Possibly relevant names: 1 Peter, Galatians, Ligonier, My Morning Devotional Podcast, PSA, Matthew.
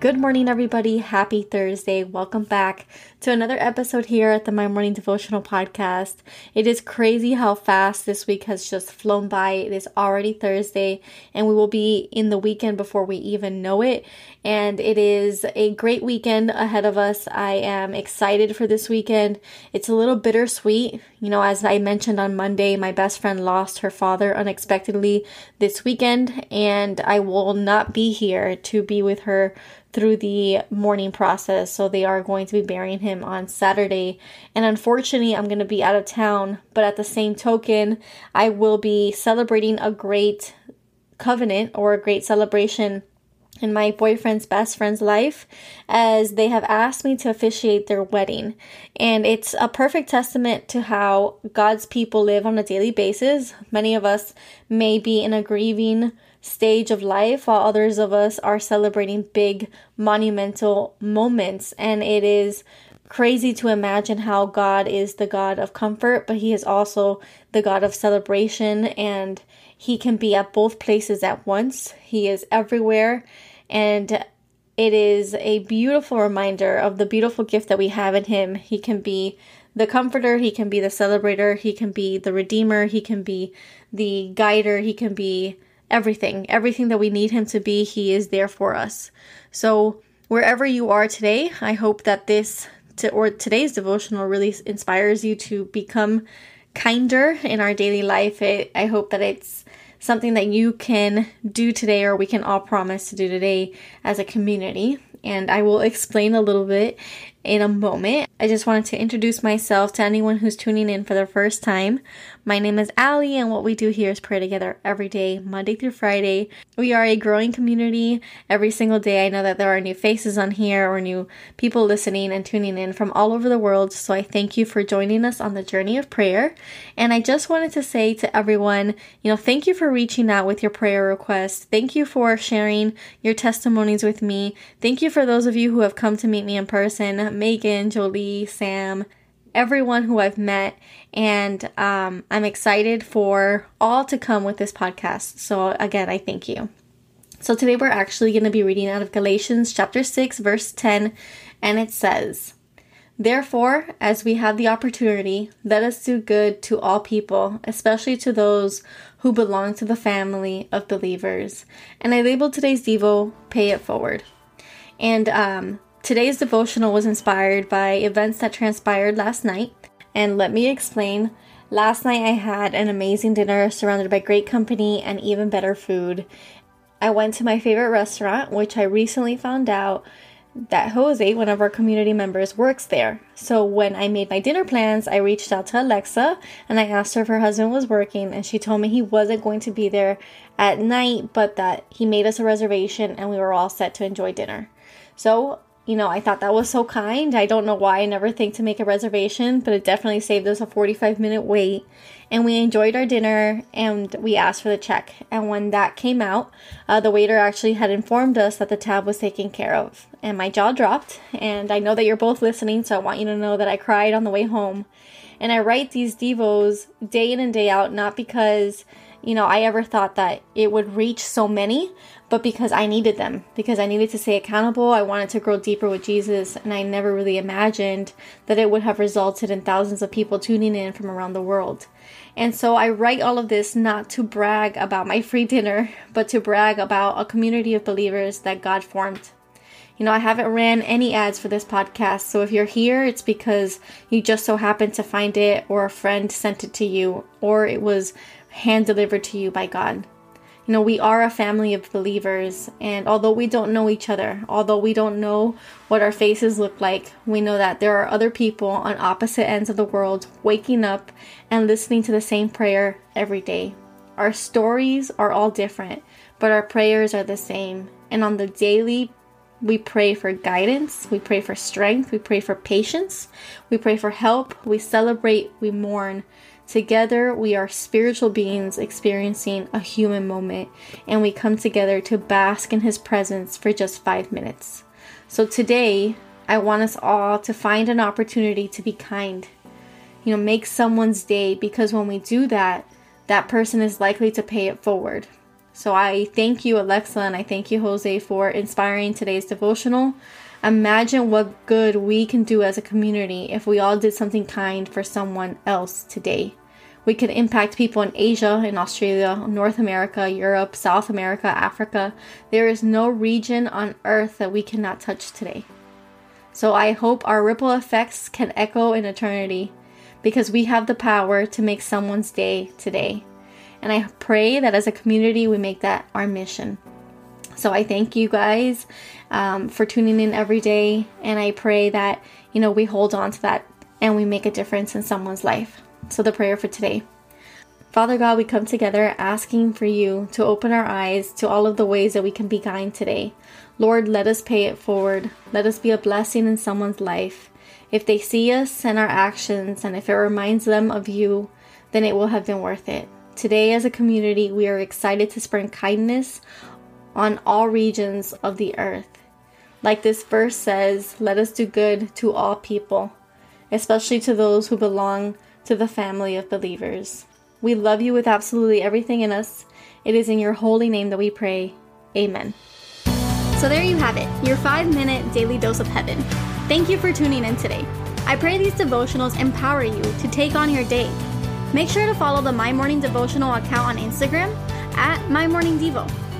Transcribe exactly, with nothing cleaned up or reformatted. Good morning, everybody. Happy Thursday. Welcome back to another episode here at the My Morning Devotional Podcast. It is crazy how fast this week has just flown by. It is already Thursday, and we will be in the weekend before we even know it. And it is a great weekend ahead of us. I am excited for this weekend. It's a little bittersweet. You know, as I mentioned on Monday, my best friend lost her father unexpectedly this weekend, and I will not be here to be with her through the mourning process. So they are going to be burying him on Saturday. And unfortunately, I'm going to be out of town. But at the same token, I will be celebrating a great covenant or a great celebration in my boyfriend's best friend's life, as they have asked me to officiate their wedding. And it's a perfect testament to how God's people live on a daily basis. Many of us may be in a grieving stage of life, while others of us are celebrating big, monumental moments. And it is crazy to imagine how God is the God of comfort, but He is also the God of celebration, and He can be at both places at once. He is everywhere, and it is a beautiful reminder of the beautiful gift that we have in Him. He can be the comforter, He can be the celebrator, He can be the redeemer, He can be the guider, He can be everything. Everything that we need Him to be, He is there for us. So wherever you are today, I hope that this To, or today's devotional really inspires you to become kinder in our daily life. It, I hope that it's something that you can do today, or we can all promise to do today as a community. And I will explain a little bit in a moment. I just wanted to introduce myself to anyone who's tuning in for the first time. My name is Allie, and what we do here is pray together every day, Monday through Friday. We are a growing community. Every single day, I know that there are new faces on here or new people listening and tuning in from all over the world. So I thank you for joining us on the journey of prayer. And I just wanted to say to everyone, you know, thank you for reaching out with your prayer requests. Thank you for sharing your testimonies with me. Thank you for those of you who have come to meet me in person. Megan, Jolie, Sam, everyone who I've met, and um, I'm excited for all to come with this podcast. So again, I thank you. So today we're actually going to be reading out of Galatians chapter six, verse ten, and it says, "Therefore, as we have the opportunity, let us do good to all people, especially to those who belong to the family of believers." And I labeled today's Devo, Pay It Forward. And um, today's devotional was inspired by events that transpired last night, and let me explain. Last night I had an amazing dinner surrounded by great company and even better food. I went to my favorite restaurant, which I recently found out that Jose, one of our community members, works there. So when I made my dinner plans, I reached out to Alexa and I asked her if her husband was working, and she told me he wasn't going to be there at night, but that he made us a reservation and we were all set to enjoy dinner. So you know, I thought that was so kind. I don't know why I never think to make a reservation, but it definitely saved us a forty-five minute wait. And we enjoyed our dinner, and we asked for the check. And when that came out, uh, the waiter actually had informed us that the tab was taken care of. And my jaw dropped. And I know that you're both listening, so I want you to know that I cried on the way home. And I write these devos day in and day out, not because, you know, I ever thought that it would reach so many, but because I needed them, because I needed to stay accountable. I wanted to grow deeper with Jesus, and I never really imagined that it would have resulted in thousands of people tuning in from around the world. And so I write all of this not to brag about my free dinner, but to brag about a community of believers that God formed. You know, I haven't ran any ads for this podcast, so if you're here, it's because you just so happened to find it, or a friend sent it to you, or it was hand-delivered to you by God. You know, we are a family of believers, and although we don't know each other, although we don't know what our faces look like, we know that there are other people on opposite ends of the world waking up and listening to the same prayer every day. Our stories are all different, but our prayers are the same. And on the daily, we pray for guidance, we pray for strength, we pray for patience, we pray for help, we celebrate, we mourn. Together, we are spiritual beings experiencing a human moment, and we come together to bask in His presence for just five minutes. So today, I want us all to find an opportunity to be kind. You know, make someone's day, because when we do that, that person is likely to pay it forward. So I thank you, Alexa, and I thank you, Jose, for inspiring today's devotional. Imagine what good we can do as a community if we all did something kind for someone else today. We could impact people in Asia, in Australia, North America, Europe, South America, Africa. There is no region on earth that we cannot touch today. So I hope our ripple effects can echo in eternity, because we have the power to make someone's day today. And I pray that as a community, we make that our mission. So I thank you guys um, for tuning in every day. And I pray that, you know, we hold on to that and we make a difference in someone's life. So the prayer for today. Father God, we come together asking for you to open our eyes to all of the ways that we can be kind today. Lord, let us pay it forward. Let us be a blessing in someone's life. If they see us and our actions, and if it reminds them of you, then it will have been worth it. Today, as a community, we are excited to spread kindness on all regions of the earth. Like this verse says, let us do good to all people, especially to those who belong to the family of believers. We love you with absolutely everything in us. It is in your holy name that we pray. Amen. So there you have it, your five-minute daily dose of heaven. Thank you for tuning in today. I pray these devotionals empower you to take on your day. Make sure to follow the My Morning Devotional account on Instagram at My Morning Devo.